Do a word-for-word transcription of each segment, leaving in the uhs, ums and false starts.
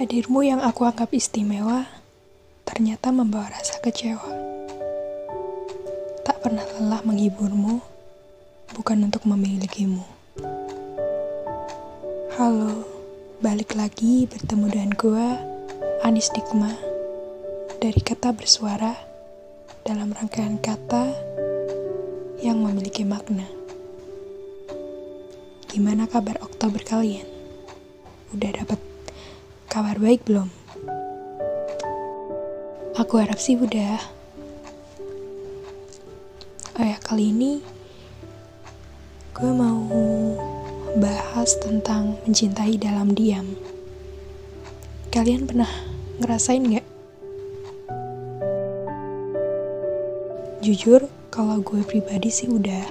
Hadirmu yang aku anggap istimewa ternyata membawa rasa kecewa. Tak pernah lelah menghiburmu, bukan untuk memilikimu. Halo, balik lagi bertemu dengan gua, Anis Dikma, dari Kata Bersuara, dalam rangkaian kata yang memiliki makna. Gimana kabar Oktober kalian? Udah dapat kabar baik belum? Aku harap sih udah. Oh ya, kali ini gue mau bahas tentang mencintai dalam diam. Kalian pernah ngerasain gak? Jujur, kalau gue pribadi sih udah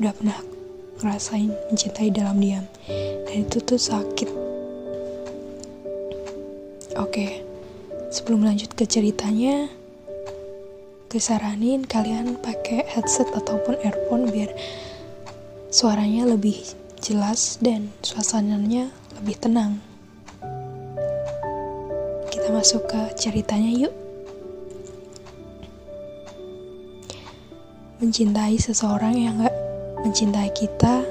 udah pernah ngerasain mencintai dalam diam. Dan itu tuh sakit. Oke, sebelum lanjut ke ceritanya, gue saranin kalian pakai headset ataupun earphone biar suaranya lebih jelas dan suasananya lebih tenang. Kita masuk ke ceritanya yuk. Mencintai seseorang yang gak mencintai kita,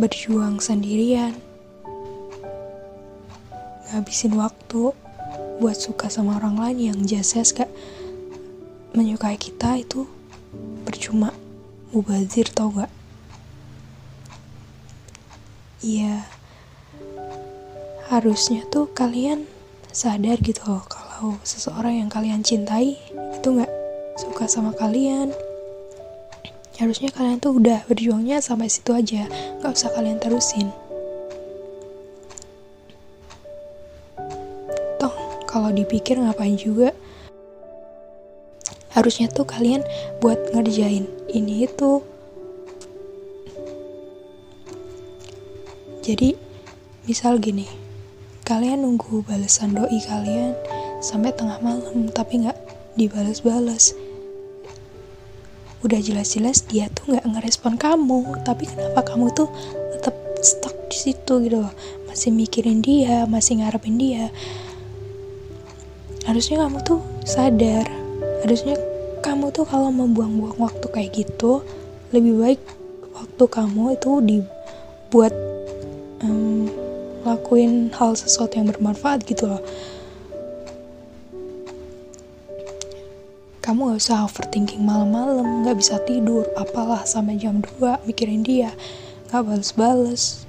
berjuang sendirian, habisin waktu buat suka sama orang lain yang jases gak menyukai kita, itu percuma, mubazir tau gak? Iya, harusnya tuh kalian sadar gitu loh kalau seseorang yang kalian cintai itu gak suka sama kalian. Harusnya kalian tuh udah berjuangnya sampai situ aja, gak usah kalian terusin. Kalau dipikir ngapain juga, harusnya tuh kalian buat ngerjain ini itu. Jadi misal gini, kalian nunggu balesan doi kalian sampai tengah malam tapi gak dibales-bales. Udah jelas-jelas dia tuh gak ngerespon kamu, tapi kenapa kamu tuh tetap stuck di situ gitu loh, masih mikirin dia, masih ngarepin dia. Harusnya kamu tuh sadar, harusnya kamu tuh kalau membuang-buang waktu kayak gitu, lebih baik waktu kamu itu dibuat um, lakuin hal sesuatu yang bermanfaat gitu loh. Kamu gak usah overthinking malam-malam, gak bisa tidur, apalah sampai jam dua mikirin dia, gak bales-bales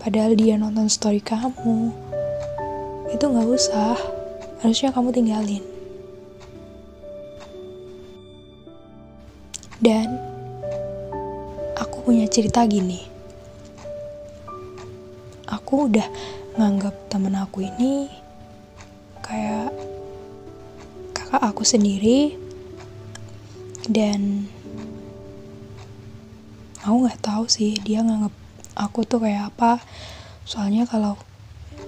padahal dia nonton story kamu. Itu gak usah, harusnya kamu tinggalin. Dan aku punya cerita gini. Aku udah nganggap temen aku ini kayak kakak aku sendiri, dan aku nggak tahu sih dia nganggap aku tuh kayak apa. Soalnya kalau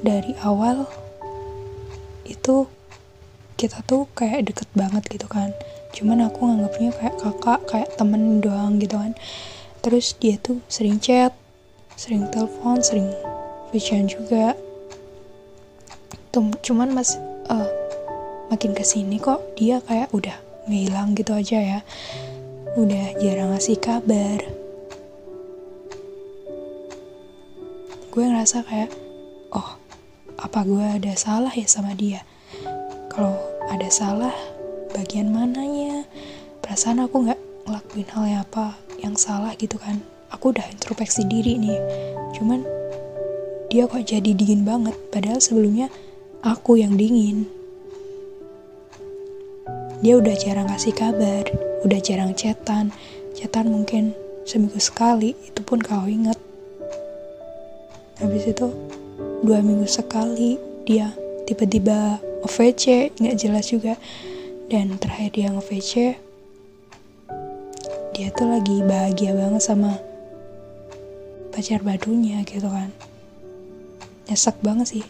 dari awal itu kita tuh kayak deket banget gitu kan, cuman aku nganggapnya kayak kakak, kayak temen doang gitu kan. Terus dia tuh sering chat, sering telepon, sering video juga. Cuman mas uh, makin kesini kok dia kayak udah ngilang gitu aja ya, udah jarang ngasih kabar. Gue ngerasa kayak, oh apa gue ada salah ya sama dia? Kalau ada salah, bagian mananya? Perasaan aku gak ngelakuin hal yang apa yang salah gitu kan. Aku udah introspeksi diri nih, cuman dia kok jadi dingin banget, padahal sebelumnya aku yang dingin. Dia udah jarang kasih kabar, udah jarang chatan. Chatan mungkin seminggu sekali, itu pun kau inget. Habis itu dua minggu sekali dia tiba-tiba O V C, nggak jelas juga. Dan terakhir dia O V C, dia tuh lagi bahagia banget sama pacar barunya gitu kan. Nyesek banget sih,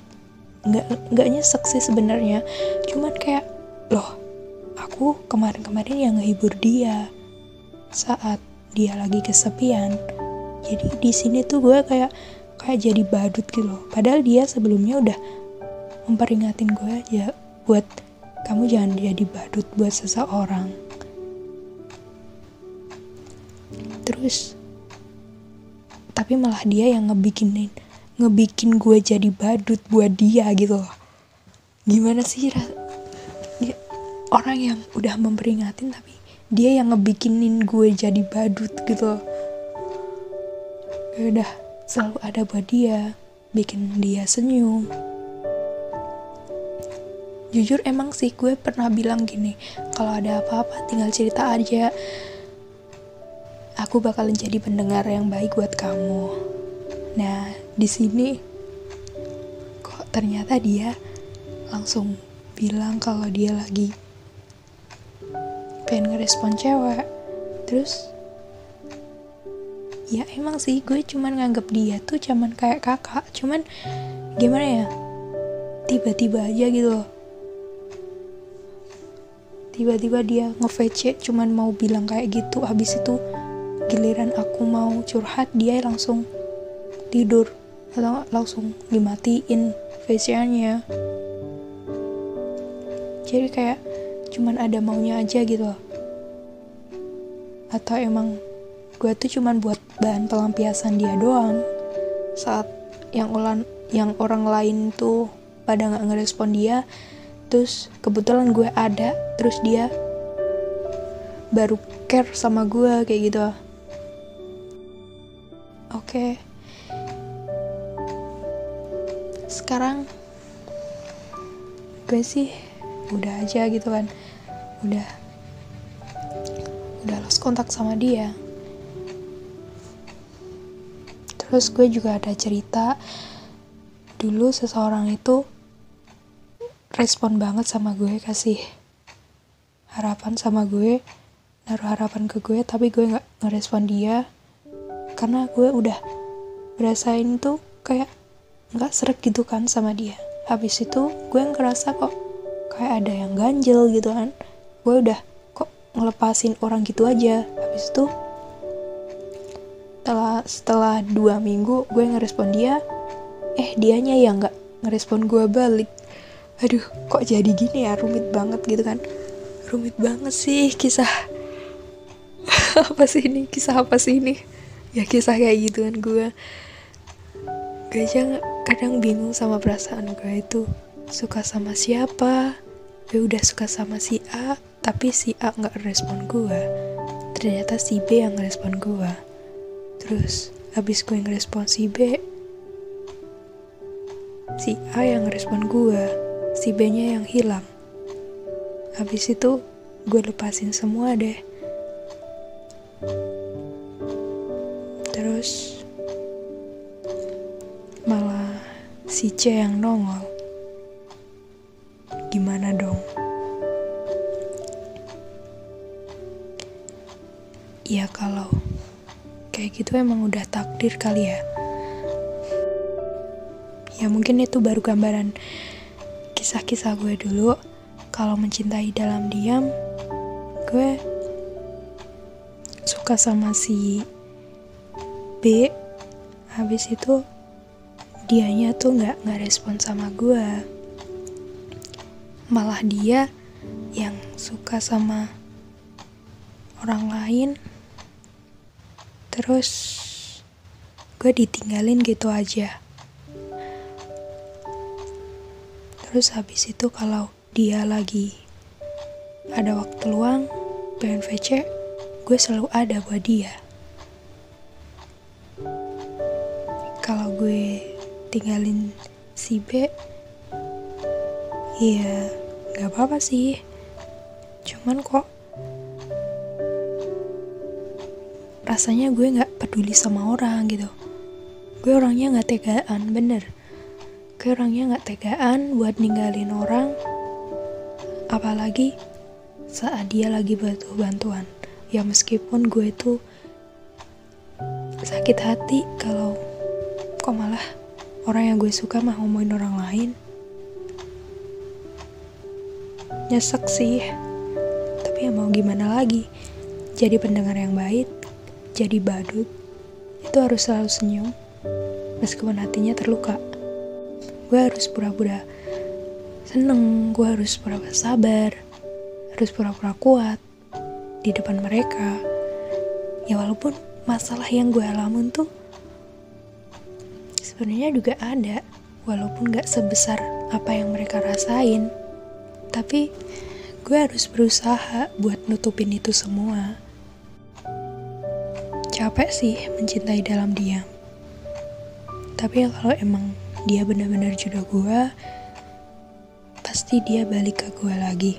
nggak nggak nyesek sih sebenarnya, cuman kayak, loh aku kemarin-kemarin yang ngehibur dia saat dia lagi kesepian. Jadi di sini tuh gue kayak kayak jadi badut gitu loh. Padahal dia sebelumnya udah memperingatin gue aja buat kamu jangan jadi badut buat seseorang. Terus tapi malah dia yang ngebikinin ngebikin gue jadi badut buat dia gitu loh. Gimana sih ras- dia, orang yang udah memperingatin tapi dia yang ngebikinin gue jadi badut gitu loh. Ya udah, selalu ada buat dia, bikin dia senyum. Jujur emang sih gue pernah bilang gini, kalau ada apa-apa tinggal cerita aja, aku bakalan jadi pendengar yang baik buat kamu. Nah di sini kok ternyata dia langsung bilang kalau dia lagi pengen ngerespon cewek. Terus ya emang sih gue cuman nganggep dia tuh cuman kayak kakak, cuman gimana ya, tiba-tiba aja gitu loh, tiba-tiba dia nge-V C cuman mau bilang kayak gitu. Habis itu giliran aku mau curhat dia langsung tidur atau langsung dimatiin V C-nya. Jadi kayak cuman ada maunya aja gitu loh. Atau emang gue tuh cuman buat bahan pelampiasan dia doang saat yang ulan, yang orang lain tuh pada nggak ngerespon dia. Terus kebetulan gue ada, terus dia baru care sama gue kayak gitu. Oke, sekarang gue sih udah aja gitu kan, udah udah lost kontak sama dia. Terus gue juga ada cerita dulu seseorang itu respon banget sama gue, kasih harapan sama gue, naruh harapan ke gue, tapi gue nggak ngerespon dia karena gue udah berasain tuh kayak nggak seret gitu kan sama dia. Habis itu gue ngerasa kok kayak ada yang ganjel gitu kan, gue udah kok ngelepasin orang gitu aja. Habis itu setelah setelah dua minggu gue ngerespon dia, eh dianya yang nggak ngerespon gue balik. Aduh kok jadi gini ya, rumit banget gitu kan, rumit banget sih kisah apa sih ini kisah apa sih ini ya kisah kayak gitu kan. gue gue aja kadang bingung sama perasaan gue itu suka sama siapa. Gue udah suka sama si A, tapi si A gak respon gue, ternyata si B yang ngerespon gue. Terus abis gue ngerespon si B, si A yang ngerespon gue, si B nya yang hilang. Abis itu gue lepasin semua deh. Terus malah si C yang nongol. Gimana dong? Ya kalau kayak gitu emang udah takdir kali ya. Ya mungkin itu baru gambaran kisah-kisah gue dulu. Kalau mencintai dalam diam, gue suka sama si B. Habis itu dianya tuh gak, gak respon sama gue, malah dia yang suka sama orang lain. Terus gue ditinggalin gitu aja. Terus habis itu kalau dia lagi ada waktu luang pengen V C, gue selalu ada buat dia. Kalau gue tinggalin si B, iya, gak apa-apa sih. Cuman kok rasanya gue gak peduli sama orang gitu. Gue orangnya gak tegaan, bener. Gue orangnya gak tegaan buat ninggalin orang, apalagi saat dia lagi butuh bantuan. Ya meskipun gue tuh sakit hati kalau kok malah orang yang gue suka mah ngomongin orang lain. Nyesek sih, tapi ya mau gimana lagi, jadi pendengar yang baik, jadi badut itu harus selalu senyum meskipun hatinya terluka. Gue harus pura-pura seneng, gue harus pura-pura sabar, harus pura-pura kuat di depan mereka. Ya walaupun masalah yang gue alamin tuh sebenarnya juga ada, walaupun gak sebesar apa yang mereka rasain, tapi gue harus berusaha buat nutupin itu semua. Capek sih mencintai dalam diam, tapi kalau emang dia benar-benar jodoh gue, pasti dia balik ke gue lagi.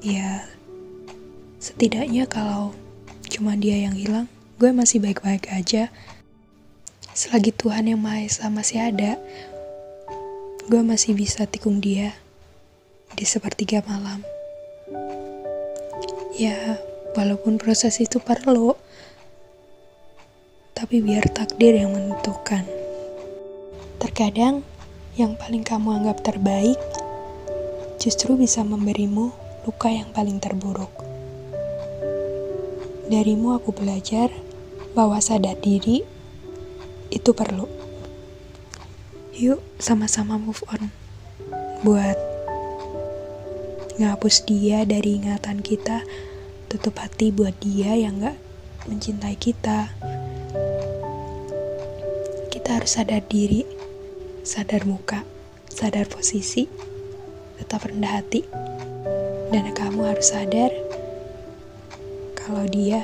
Ya setidaknya kalau cuma dia yang hilang, gue masih baik-baik aja. Selagi Tuhan Yang Maha Esa masih ada, gue masih bisa tikung dia di sepertiga malam. Ya walaupun proses itu perlu, tapi biar takdir yang menentukan. Terkadang yang paling kamu anggap terbaik justru bisa memberimu luka yang paling terburuk. Darimu aku belajar bahwa sadar diri itu perlu. Yuk sama-sama move on, buat ngapus dia dari ingatan kita. Tutup hati buat dia yang gak mencintai kita. Kita harus sadar diri, sadar muka, sadar posisi, tetap rendah hati. Dan kamu harus sadar kalau dia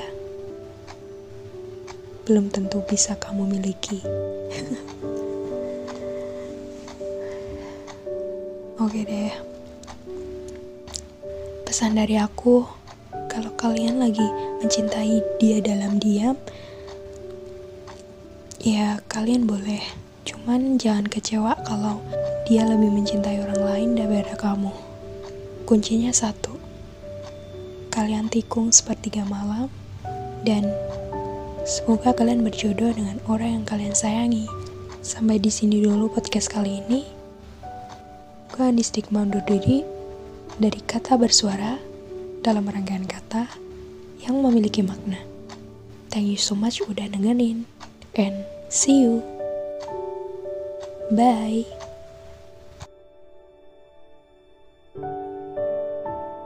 belum tentu bisa kamu miliki. Oke deh, pesan dari aku, kalau kalian lagi mencintai dia dalam diam, ya kalian boleh, cuman jangan kecewa kalau dia lebih mencintai orang lain daripada kamu. Kuncinya satu, kalian tikung sepertiga malam, dan semoga kalian berjodoh dengan orang yang kalian sayangi. Sampai di sini dulu podcast kali ini. Gue Anis Dikma undur diri dari Kata Bersuara, dalam rangkaian kata yang memiliki makna. Thank you so much udah dengerin, and see you. Bye.